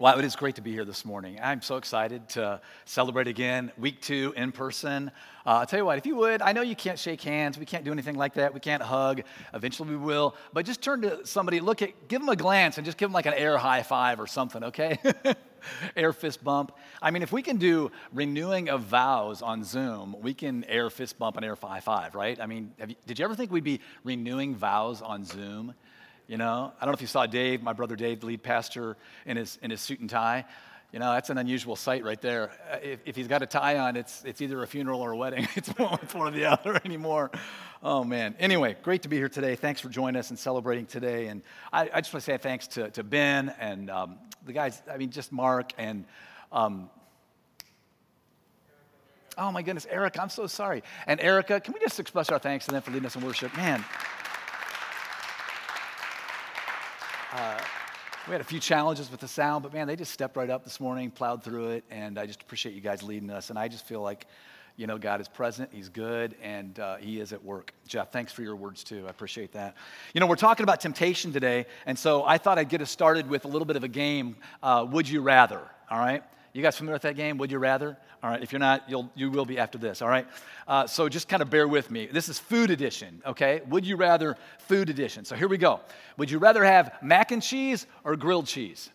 Well, it is great to be here this morning. I'm so excited to celebrate again, week two in person. I'll tell you what, if you would, I know you can't shake hands. We can't do anything like that. We can't hug. Eventually we will. But just turn to somebody, give them a glance and just give them like an air high five or something, okay? Air fist bump. I mean, if we can do renewing of vows on Zoom, we can air fist bump and air high five, right? I mean, did you ever think we'd be renewing vows on Zoom? You know, I don't know if you saw Dave, my brother Dave, the lead pastor, in his suit and tie. You know, that's an unusual sight right there. If he's got a tie on, it's either a funeral or a wedding. It's one or the other anymore. Oh, man. Anyway, great to be here today. Thanks for joining us and celebrating today. And I just want to say thanks to Ben and the guys, I mean, just Mark and, oh, my goodness, Erica, I'm so sorry. And Erica, can we just express our thanks to them for leading us in worship? Man. We had a few challenges with the sound, but man, they just stepped right up this morning, plowed through it, and I just appreciate you guys leading us. And I just feel like, you know, God is present, He's good, and He is at work. Jeff, thanks for your words too. I appreciate that. You know, we're talking about temptation today, and so I thought I'd get us started with a little bit of a game, Would You Rather, all right? You guys familiar with that game, Would You Rather? All right, if you're not, you will be after this, all right? So just kind of bear with me. This is food edition, okay? Would you rather food edition? So here we go. Would you rather have mac and cheese or grilled cheese?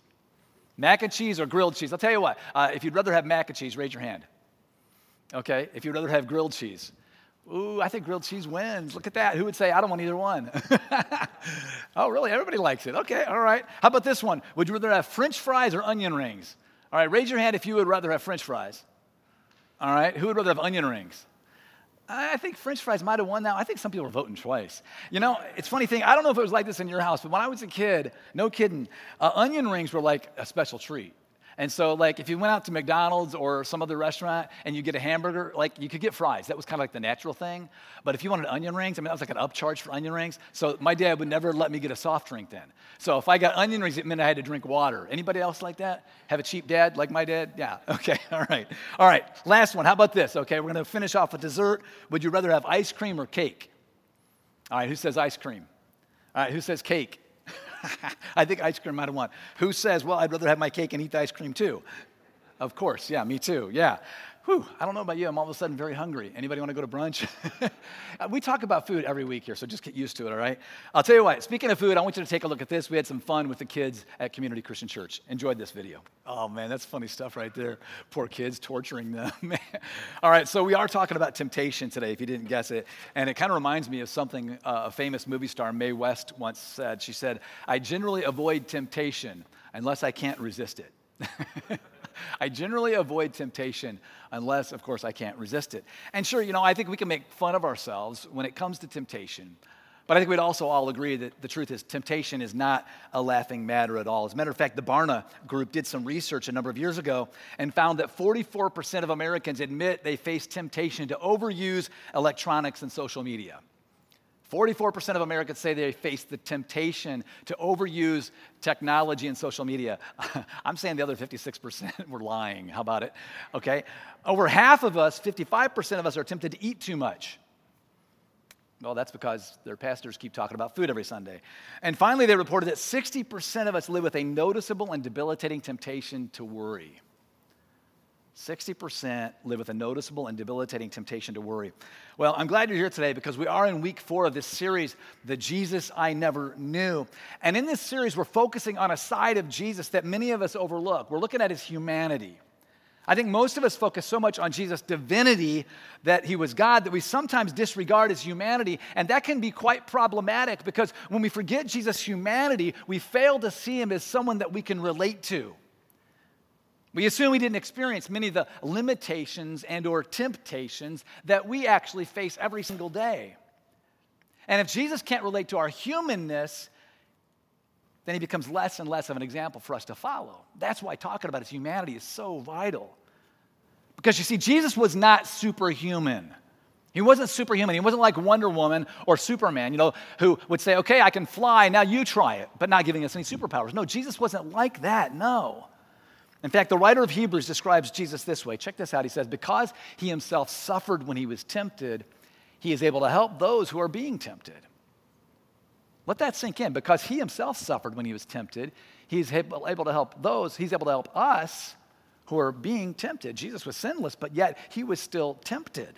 Mac and cheese or grilled cheese? I'll tell you what, if you'd rather have mac and cheese, raise your hand. Okay, if you'd rather have grilled cheese. Ooh, I think grilled cheese wins. Look at that. Who would say, I don't want either one? Oh, really? Everybody likes it. Okay, all right. How about this one? Would you rather have French fries or onion rings? All right, raise your hand if you would rather have French fries. All right, who would rather have onion rings? I think French fries might have won now. I think some people were voting twice. You know, it's a funny thing. I don't know if it was like this in your house, but when I was a kid, no kidding, onion rings were like a special treat. And so, like, if you went out to McDonald's or some other restaurant and you get a hamburger, like, you could get fries. That was kind of like the natural thing. But if you wanted onion rings, I mean, that was like an upcharge for onion rings. So my dad would never let me get a soft drink then. So if I got onion rings, it meant I had to drink water. Anybody else like that? Have a cheap dad like my dad? Yeah. Okay. All right. All right. Last one. How about this? Okay. We're going to finish off with dessert. Would you rather have ice cream or cake? All right. Who says ice cream? All right. Who says cake? I think ice cream might have won. Who says, well, I'd rather have my cake and eat the ice cream too? Of course, yeah, me too, yeah. Whew, I don't know about you, I'm all of a sudden very hungry. Anybody want to go to brunch? We talk about food every week here, so just get used to it, all right? I'll tell you what, speaking of food, I want you to take a look at this. We had some fun with the kids at Community Christian Church. Enjoyed this video. Oh, man, that's funny stuff right there. Poor kids, torturing them. All right, so we are talking about temptation today, if you didn't guess it. And it kind of reminds me of something a famous movie star, Mae West, once said. She said, I generally avoid temptation unless I can't resist it. I generally avoid temptation unless, of course, I can't resist it. And sure, you know, I think we can make fun of ourselves when it comes to temptation. But I think we'd also all agree that the truth is temptation is not a laughing matter at all. As a matter of fact, the Barna group did some research a number of years ago and found that 44% of Americans admit they face temptation to overuse electronics and social media. 44% of Americans say they face the temptation to overuse technology and social media. I'm saying the other 56% were lying. How about it? Okay. Over half of us, 55% of us, are tempted to eat too much. Well, that's because their pastors keep talking about food every Sunday. And finally, they reported that 60% of us live with a noticeable and debilitating temptation to worry. 60% live with a noticeable and debilitating temptation to worry. Well, I'm glad you're here today because we are in week 4 of this series, The Jesus I Never Knew. And in this series, we're focusing on a side of Jesus that many of us overlook. We're looking at His humanity. I think most of us focus so much on Jesus' divinity, that He was God, that we sometimes disregard His humanity. And that can be quite problematic because when we forget Jesus' humanity, we fail to see Him as someone that we can relate to. We assume He didn't experience many of the limitations and or temptations that we actually face every single day. And if Jesus can't relate to our humanness, then He becomes less and less of an example for us to follow. That's why talking about His humanity is so vital. Because you see, Jesus was not superhuman. He wasn't superhuman. He wasn't like Wonder Woman or Superman, you know, who would say, okay, I can fly, now you try it, but not giving us any superpowers. No, Jesus wasn't like that, no. In fact, the writer of Hebrews describes Jesus this way. Check this out. He says, because He Himself suffered when He was tempted, He is able to help those who are being tempted. Let that sink in, because he himself suffered when he was tempted. He's able to help those. He's able to help us who are being tempted. Jesus was sinless, but yet he was still tempted.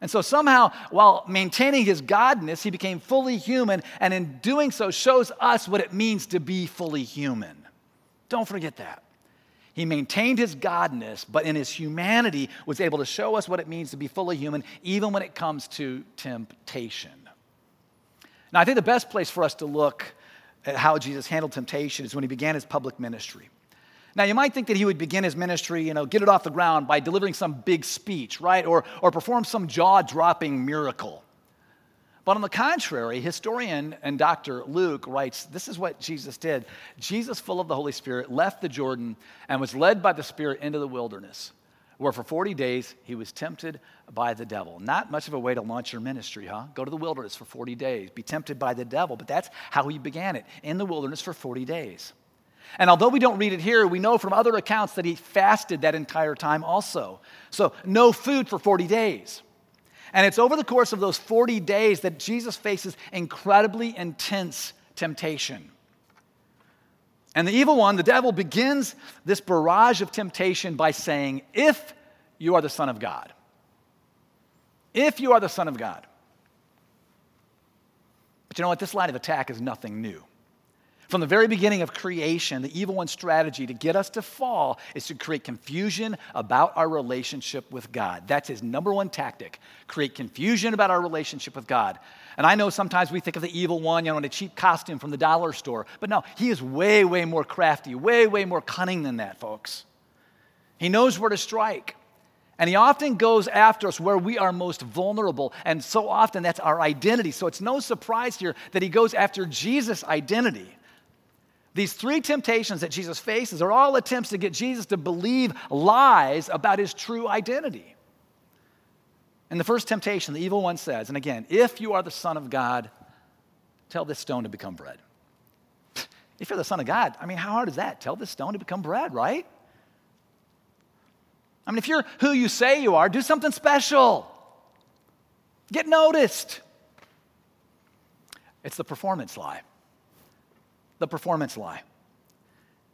And so somehow, while maintaining his godness, he became fully human, and in doing so shows us what it means to be fully human. Don't forget that. He maintained his godness, but in his humanity was able to show us what it means to be fully human, even when it comes to temptation. Now, I think the best place for us to look at how Jesus handled temptation is when he began his public ministry. Now, you might think that he would begin his ministry, get it off the ground by delivering some big speech, right? Or perform some jaw-dropping miracle. But on the contrary, historian and Dr. Luke writes, this is what Jesus did. Jesus, full of the Holy Spirit, left the Jordan and was led by the Spirit into the wilderness, where for 40 days he was tempted by the devil. Not much of a way to launch your ministry, huh? Go to the wilderness for 40 days, be tempted by the devil, but that's how he began it, in the wilderness for 40 days. And although we don't read it here, we know from other accounts that he fasted that entire time also. So no food for 40 days. And it's over the course of those 40 days that Jesus faces incredibly intense temptation. And the evil one, the devil, begins this barrage of temptation by saying, if you are the Son of God. If you are the Son of God. But you know what? This line of attack is nothing new. From the very beginning of creation, the evil one's strategy to get us to fall is to create confusion about our relationship with God. That's his number one tactic, create confusion about our relationship with God. And I know sometimes we think of the evil one, in a cheap costume from the dollar store. But no, he is way, way more crafty, way, way more cunning than that, folks. He knows where to strike. And he often goes after us where we are most vulnerable. And so often that's our identity. So it's no surprise here that he goes after Jesus' identity. These three temptations that Jesus faces are all attempts to get Jesus to believe lies about his true identity. In the first temptation, the evil one says, and again, if you are the Son of God, tell this stone to become bread. If you're the Son of God, how hard is that? Tell this stone to become bread, right? If you're who you say you are, do something special. Get noticed. It's the performance lie. The performance lie.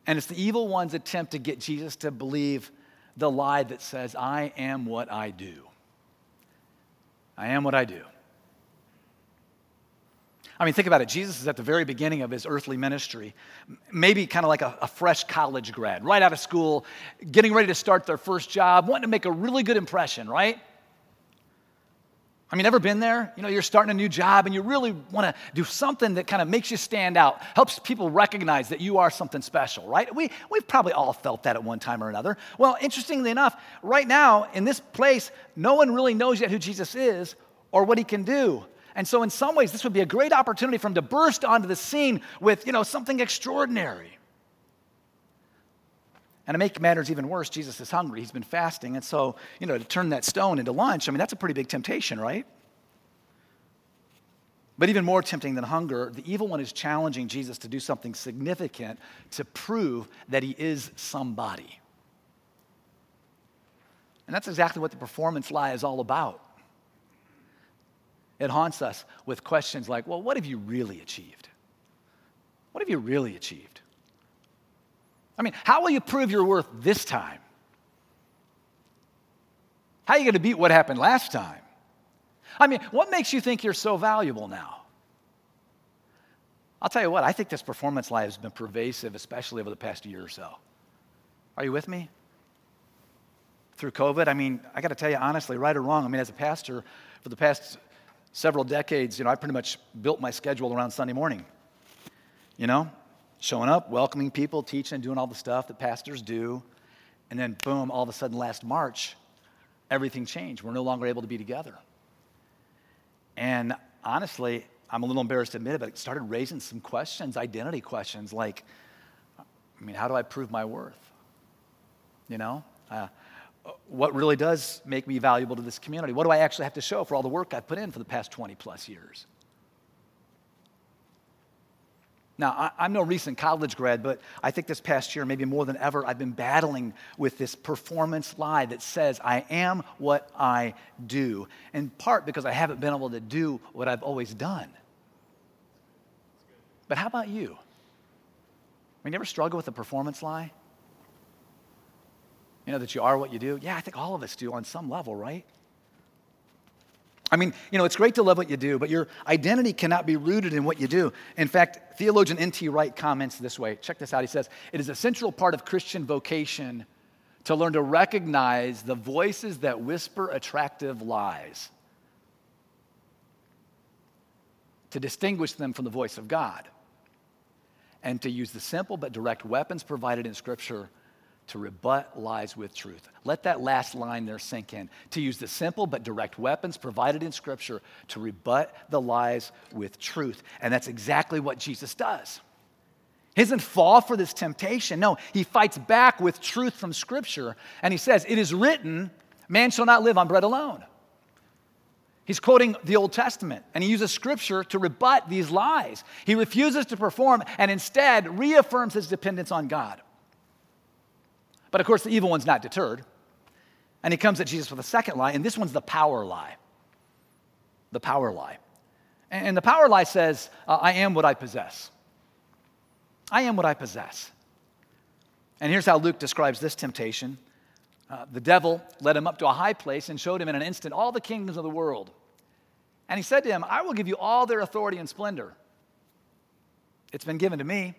And it's the evil one's attempt to get Jesus to believe the lie that says, I am what I do. I am what I do. Think about it. Jesus is at the very beginning of his earthly ministry, maybe kind of like a fresh college grad, right out of school, getting ready to start their first job, wanting to make a really good impression, right? Ever been there? You're starting a new job and you really want to do something that kind of makes you stand out, helps people recognize that you are something special, right? We've probably all felt that at one time or another. Well, interestingly enough, right now in this place, no one really knows yet who Jesus is or what he can do. And so in some ways, this would be a great opportunity for him to burst onto the scene with, something extraordinary. And to make matters even worse, Jesus is hungry. He's been fasting. And so, to turn that stone into lunch, that's a pretty big temptation, right? But even more tempting than hunger, the evil one is challenging Jesus to do something significant to prove that he is somebody. And that's exactly what the performance lie is all about. It haunts us with questions like, well, what have you really achieved? What have you really achieved? How will you prove your worth this time? How are you going to beat what happened last time? What makes you think you're so valuable now? I'll tell you what, I think this performance lie has been pervasive, especially over the past year or so. Are you with me? Through COVID, I got to tell you honestly, right or wrong, as a pastor for the past several decades, I pretty much built my schedule around Sunday morning, Showing up, welcoming people, teaching, doing all the stuff that pastors do. And then, boom, all of a sudden last March, everything changed. We're no longer able to be together. And honestly, I'm a little embarrassed to admit it, but it started raising some questions, identity questions, like, how do I prove my worth? What really does make me valuable to this community? What do I actually have to show for all the work I've put in for the past 20 plus years? Now, I'm no recent college grad, but I think this past year, maybe more than ever, I've been battling with this performance lie that says, I am what I do, in part because I haven't been able to do what I've always done. But how about you? You ever struggle with a performance lie? You know, that you are what you do? Yeah, I think all of us do on some level, right? I mean, you know, it's great to love what you do, but your identity cannot be rooted in what you do. In fact, theologian N.T. Wright comments this way. Check this out. He says, it is a central part of Christian vocation to learn to recognize the voices that whisper attractive lies, to distinguish them from the voice of God, and to use the simple but direct weapons provided in Scripture to rebut lies with truth. Let that last line there sink in. To use the simple but direct weapons provided in Scripture to rebut the lies with truth. And that's exactly what Jesus does. He doesn't fall for this temptation. No, he fights back with truth from Scripture. And he says, it is written, man shall not live on bread alone. He's quoting the Old Testament, and he uses Scripture to rebut these lies. He refuses to perform and instead reaffirms his dependence on God. But of course, the evil one's not deterred, and he comes at Jesus with a second lie, and this one's the power lie. The power lie. And the power lie says, I am what I possess. I am what I possess. And here's how Luke describes this temptation. The devil led him up to a high place and showed him in an instant all the kingdoms of the world. And he said to him, I will give you all their authority and splendor. It's been given to me.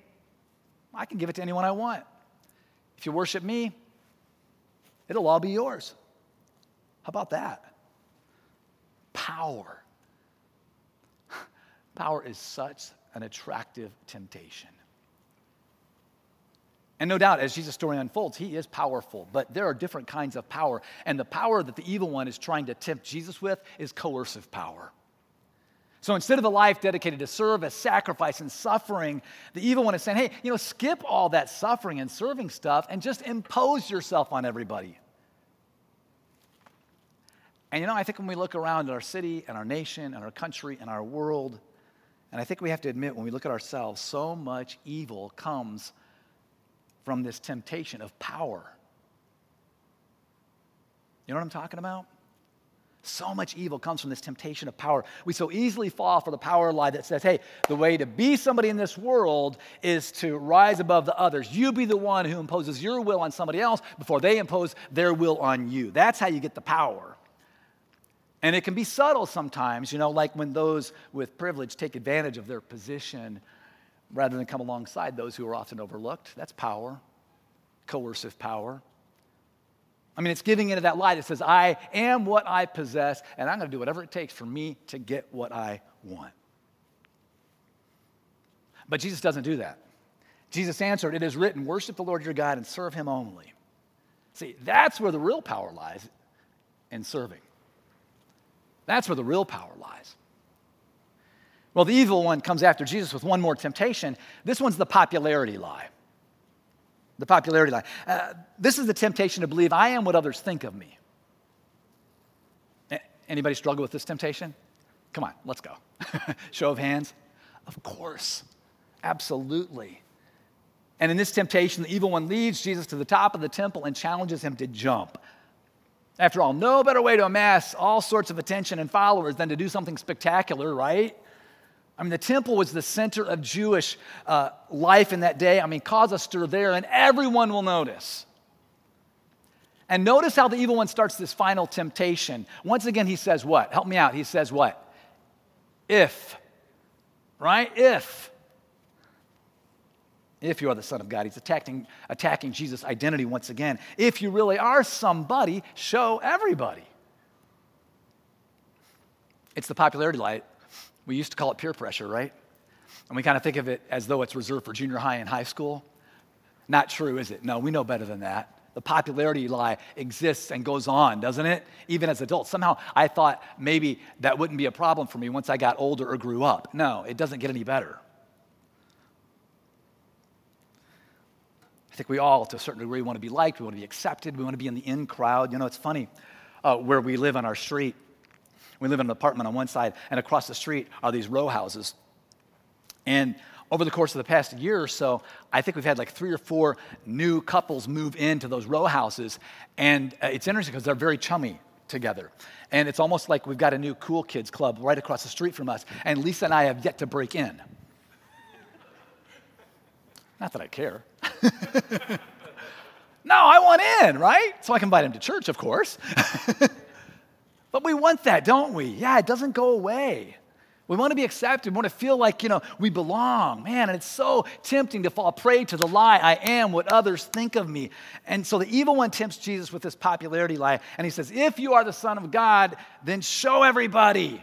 I can give it to anyone I want. If you worship me, it'll all be yours. How about that? Power. Power is such an attractive temptation. And no doubt, as Jesus' story unfolds, he is powerful, but there are different kinds of power. And the power that the evil one is trying to tempt Jesus with is coercive power. So instead of a life dedicated to service, sacrifice, and suffering, the evil one is saying, hey, you know, skip all that suffering and serving stuff and just impose yourself on everybody. And you know, I think when we look around at our city and our nation and our country and our world, and I think we have to admit when we look at ourselves, so much evil comes from this temptation of power. You know what I'm talking about? So much evil comes from this temptation of power. We so easily fall for the power lie that says, hey, the way to be somebody in this world is to rise above the others. You be the one who imposes your will on somebody else before they impose their will on you. That's how you get the power. And it can be subtle sometimes, you know, like when those with privilege take advantage of their position rather than come alongside those who are often overlooked. That's power, coercive power. I mean, it's giving into that lie that says, I am what I possess, and I'm going to do whatever it takes for me to get what I want. But Jesus doesn't do that. Jesus answered, it is written, worship the Lord your God and serve him only. See, that's where the real power lies, in serving. That's where the real power lies. Well, the evil one comes after Jesus with one more temptation. This one's the popularity lie. The popularity lie. This is the temptation to believe I am what others think of me. Anybody struggle with this temptation? Come on, let's go. Show of hands. Of course. Absolutely. And in this temptation, the evil one leads Jesus to the top of the temple and challenges him to jump. After all, no better way to amass all sorts of attention and followers than to do something spectacular, right? I mean, the temple was the center of Jewish life in that day. I mean, cause a stir there, and everyone will notice. And notice how the evil one starts this final temptation. Once again, he says what? Help me out. He says what? If. Right? If. If you are the Son of God. He's attacking Jesus' identity once again. If you really are somebody, show everybody. It's the popularity lie. We used to call it peer pressure, right? And we kind of think of it as though it's reserved for junior high and high school. Not true, is it? No, we know better than that. The popularity lie exists and goes on, doesn't it? Even as adults. Somehow I thought maybe that wouldn't be a problem for me once I got older or grew up. No, it doesn't get any better. I think we all, to a certain degree, want to be liked. We want to be accepted. We want to be in the in crowd. You know, it's funny where we live on our street. We live in an apartment on one side, and across the street are these row houses. And over the course of the past year or so, I think we've had like 3 or 4 new couples move into those row houses. And it's interesting because they're very chummy together. And it's almost like we've got a new cool kids club right across the street from us. And Lisa and I have yet to break in. Not that I care. No, I want in, right? So I can invite him to church, of course. But we want that, don't we? Yeah, it doesn't go away. We want to be accepted. We want to feel like, we belong. Man, and it's so tempting to fall prey to the lie, I am what others think of me. And so the evil one tempts Jesus with this popularity lie. And he says, if you are the Son of God, then show everybody.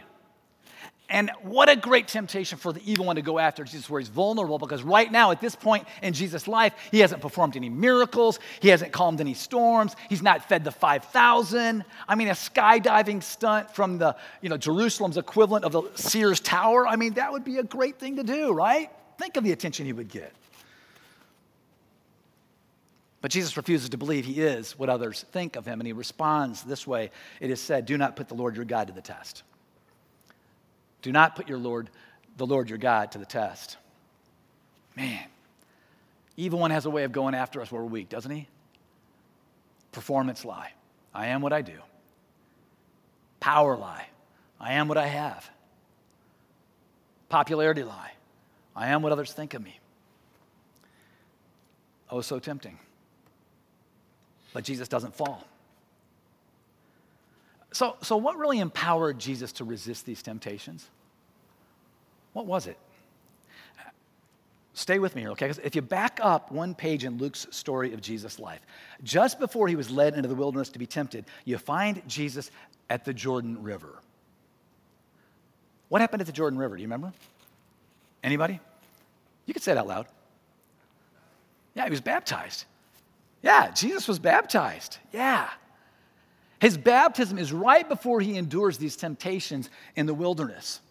And what a great temptation for the evil one to go after Jesus where he's vulnerable, because right now at this point in Jesus' life, he hasn't performed any miracles. He hasn't calmed any storms. He's not fed the 5,000. I mean, a skydiving stunt from the, Jerusalem's equivalent of the Sears Tower. I mean, that would be a great thing to do, right? Think of the attention he would get. But Jesus refuses to believe he is what others think of him, and he responds this way. It is said, do not put the Lord your God to the test. Do not put the Lord your God to the test. Man, evil one has a way of going after us where we're weak, doesn't he? Performance lie. I am what I do. Power lie. I am what I have. Popularity lie. I am what others think of me. Oh, so tempting. But Jesus doesn't fall. So what really empowered Jesus to resist these temptations? What was it? Stay with me here, okay? Because if you back up one page in Luke's story of Jesus' life, just before he was led into the wilderness to be tempted, you find Jesus at the Jordan River. What happened at the Jordan River? Do you remember? Anybody? You could say it out loud. Yeah, he was baptized. Yeah, Jesus was baptized. Yeah. His baptism is right before he endures these temptations in the wilderness.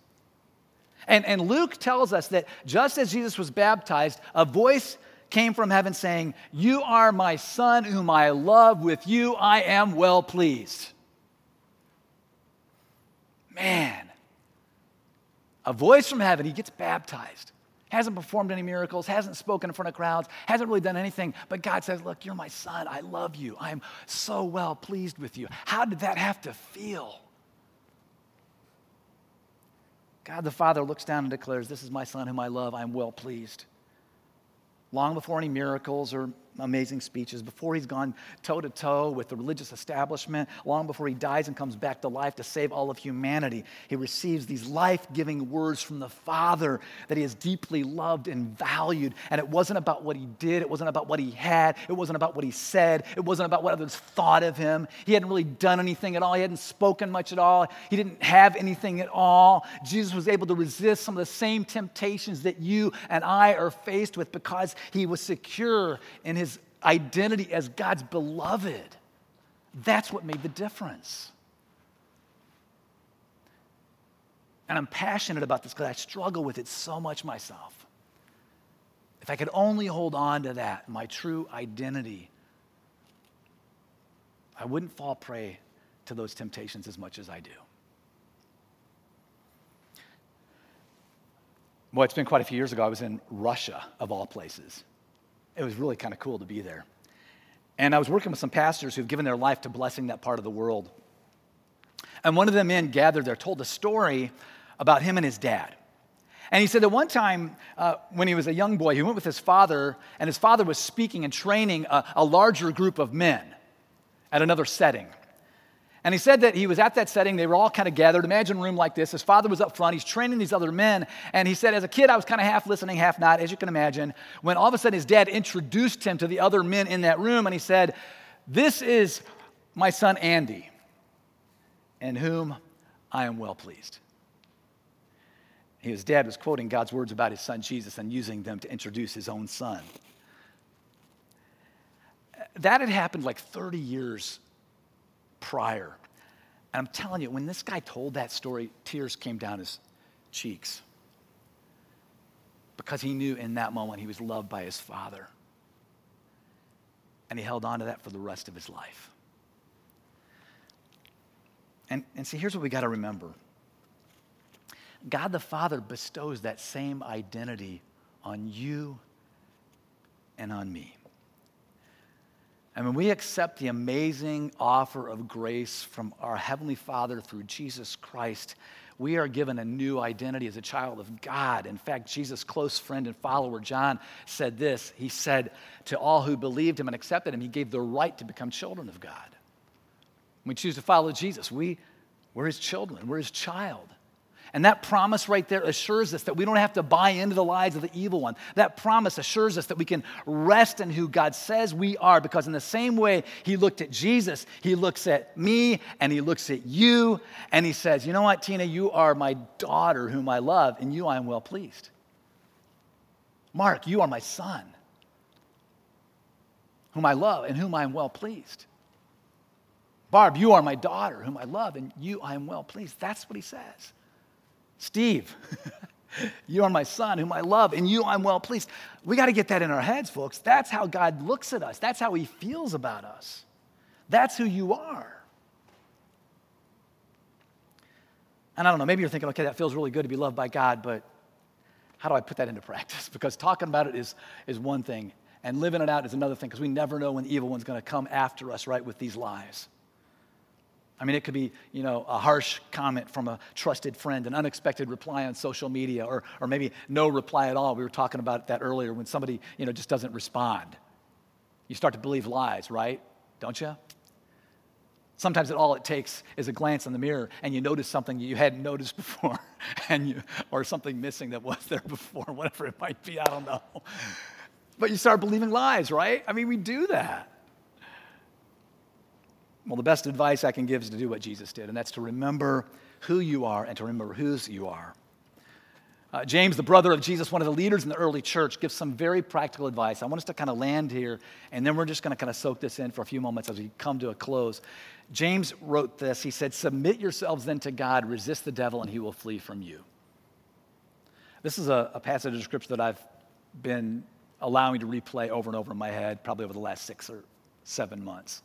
And Luke tells us that just as Jesus was baptized, a voice came from heaven saying, "You are my son whom I love. With you I am well pleased." Man, a voice from heaven, he gets baptized. Hasn't performed any miracles, hasn't spoken in front of crowds, hasn't really done anything. But God says, look, you're my son. I love you. I'm so well pleased with you. How did that have to feel? God the Father looks down and declares, this is my son whom I love. I'm well pleased. Long before any miracles or amazing speeches, before he's gone toe-to-toe with the religious establishment, long before he dies and comes back to life to save all of humanity, he receives these life-giving words from the Father that he has deeply loved and valued. And it wasn't about what he did. It wasn't about what he had. It wasn't about what he said. It wasn't about what others thought of him. He hadn't really done anything at all. He hadn't spoken much at all. He didn't have anything at all. Jesus was able to resist some of the same temptations that you and I are faced with because he was secure in his identity as God's beloved. That's what made the difference. And I'm passionate about this because I struggle with it so much myself. If I could only hold on to that, my true identity, I wouldn't fall prey to those temptations as much as I do. Well, it's been quite a few years ago. I was in Russia, of all places. It was really kind of cool to be there. And I was working with some pastors who've given their life to blessing that part of the world. And one of the men gathered there told a story about him and his dad. And he said that one time when he was a young boy, he went with his father, and his father was speaking and training a larger group of men at another setting. And he said that he was at that setting. They were all kind of gathered. Imagine a room like this. His father was up front. He's training these other men. And he said, as a kid, I was kind of half listening, half not, as you can imagine, when all of a sudden his dad introduced him to the other men in that room. And he said, this is my son, Andy, in whom I am well pleased. His dad was quoting God's words about his son, Jesus, and using them to introduce his own son. That had happened like 30 years prior. And I'm telling you, when this guy told that story, tears came down his cheeks because he knew in that moment he was loved by his father. And he held on to that for the rest of his life. And see, here's what we got to remember. God the Father bestows that same identity on you and on me. And when we accept the amazing offer of grace from our Heavenly Father through Jesus Christ, we are given a new identity as a child of God. In fact, Jesus' close friend and follower, John, said this. He said, to all who believed him and accepted him, he gave the right to become children of God. When we choose to follow Jesus, we're his children, we're his child. And that promise right there assures us that we don't have to buy into the lies of the evil one. That promise assures us that we can rest in who God says we are, because in the same way he looked at Jesus, he looks at me and he looks at you and he says, you know what, Tina, you are my daughter whom I love, and you I am well pleased. Mark, you are my son whom I love and whom I am well pleased. Barb, you are my daughter whom I love, and you I am well pleased. That's what he says. Steve, you are my son whom I love, and you I'm well pleased. We got to get that in our heads, folks. That's how God looks at us. That's how he feels about us. That's who you are. And I don't know, maybe you're thinking, okay, that feels really good to be loved by God, but how do I put that into practice? Because talking about it is one thing, and living it out is another thing, because we never know when the evil one's going to come after us, right, with these lies. I mean, it could be, you know, a harsh comment from a trusted friend, an unexpected reply on social media, or maybe no reply at all. We were talking about that earlier when somebody, you know, just doesn't respond. You start to believe lies, right? Don't you? Sometimes all it takes is a glance in the mirror and you notice something you hadn't noticed before, or something missing that was there before, whatever it might be, I don't know. But you start believing lies, right? I mean, we do that. Well, the best advice I can give is to do what Jesus did, and that's to remember who you are and to remember whose you are. James, the brother of Jesus, one of the leaders in the early church, gives some very practical advice. I want us to kind of land here, and then we're just going to kind of soak this in for a few moments as we come to a close. James wrote this. He said, submit yourselves then to God, resist the devil, and he will flee from you. This is a passage of Scripture that I've been allowing to replay over and over in my head probably over the last 6 or 7 months.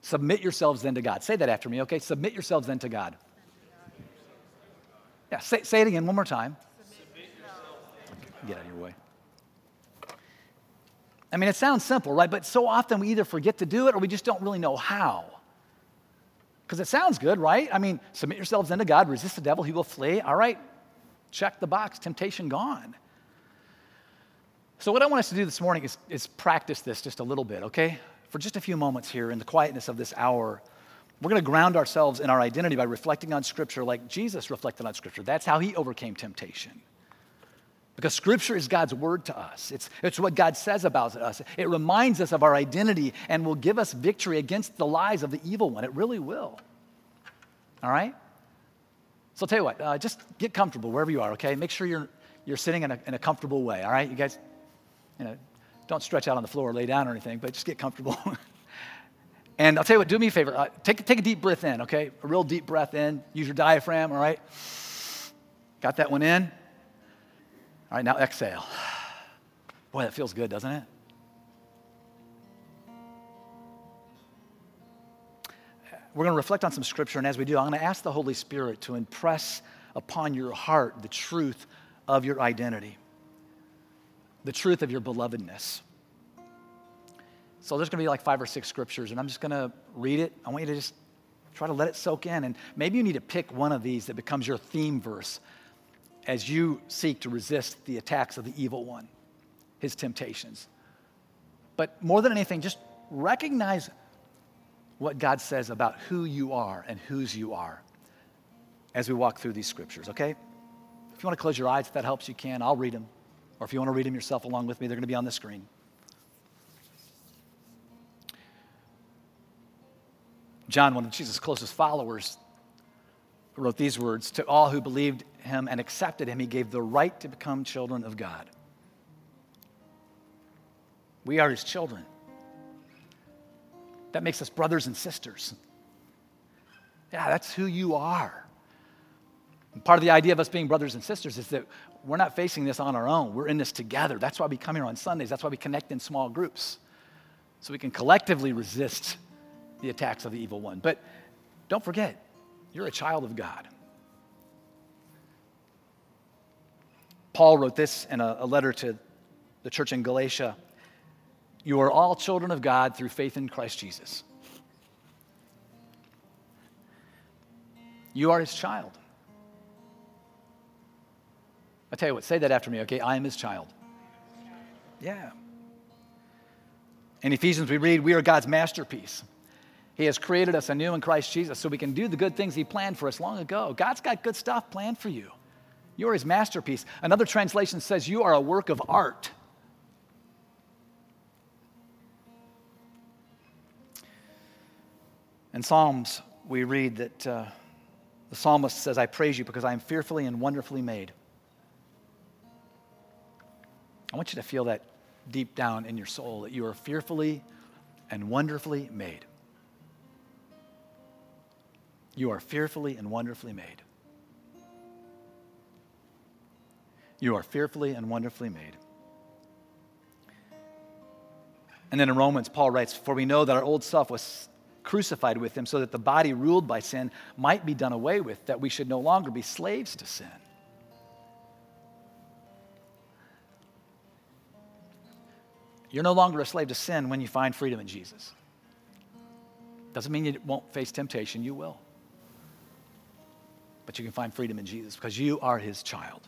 Submit yourselves then to God. Say that after me, okay? Submit yourselves then to God. Yeah, say it again one more time. Get out of your way. I mean, it sounds simple, right? But so often we either forget to do it or we just don't really know how. Because it sounds good, right? I mean, submit yourselves then to God, resist the devil, he will flee. All right, check the box, temptation gone. So what I want us to do this morning is practice this just a little bit, okay? For just a few moments here in the quietness of this hour, we're going to ground ourselves in our identity by reflecting on Scripture like Jesus reflected on Scripture. That's how he overcame temptation. Because Scripture is God's word to us. It's what God says about us. It reminds us of our identity and will give us victory against the lies of the evil one. It really will. All right? So I'll tell you what, just get comfortable wherever you are, okay? Make sure you're sitting in a comfortable way, all right? You guys, you know, don't stretch out on the floor or lay down or anything, but just get comfortable. And I'll tell you what, do me a favor. Take a deep breath in, okay? A real deep breath in. Use your diaphragm, all right? Got that one in? All right, now exhale. Boy, that feels good, doesn't it? We're going to reflect on some Scripture, and as we do, I'm going to ask the Holy Spirit to impress upon your heart the truth of your identity, the truth of your belovedness. So there's going to be like 5 or 6 scriptures, and I'm just going to read it. I want you to just try to let it soak in, and maybe you need to pick one of these that becomes your theme verse as you seek to resist the attacks of the evil one, his temptations. But more than anything, just recognize what God says about who you are and whose you are as we walk through these scriptures, okay? If you want to close your eyes, if that helps, you can. I'll read them. Or if you want to read them yourself along with me, they're going to be on the screen. John, one of Jesus' closest followers, wrote these words, to all who believed him and accepted him, he gave the right to become children of God. We are his children. That makes us brothers and sisters. Yeah, that's who you are. And part of the idea of us being brothers and sisters is that we're not facing this on our own. We're in this together. That's why we come here on Sundays. That's why we connect in small groups, so we can collectively resist the attacks of the evil one. But don't forget, you're a child of God. Paul wrote this in a letter to the church in Galatia. You are all children of God through faith in Christ Jesus. You are his child. I tell you what, say that after me, okay? I am his child. Yeah. In Ephesians, we read, we are God's masterpiece. He has created us anew in Christ Jesus so we can do the good things he planned for us long ago. God's got good stuff planned for you. You are his masterpiece. Another translation says you are a work of art. In Psalms, we read that the psalmist says, I praise you because I am fearfully and wonderfully made. I want you to feel that deep down in your soul, that you are fearfully and wonderfully made. You are fearfully and wonderfully made. You are fearfully and wonderfully made. And then in Romans, Paul writes, for we know that our old self was crucified with him so that the body ruled by sin might be done away with, that we should no longer be slaves to sin. You're no longer a slave to sin when you find freedom in Jesus. Doesn't mean you won't face temptation. You will. But you can find freedom in Jesus because you are his child.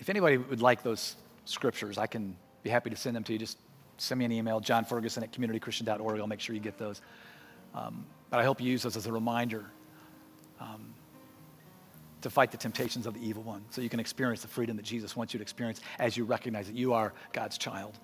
If anybody would like those scriptures, I can be happy to send them to you. Just send me an email, johnferguson@communitychristian.org. I'll make sure you get those. But I hope you use those as a reminder to fight the temptations of the evil one so you can experience the freedom that Jesus wants you to experience as you recognize that you are God's child.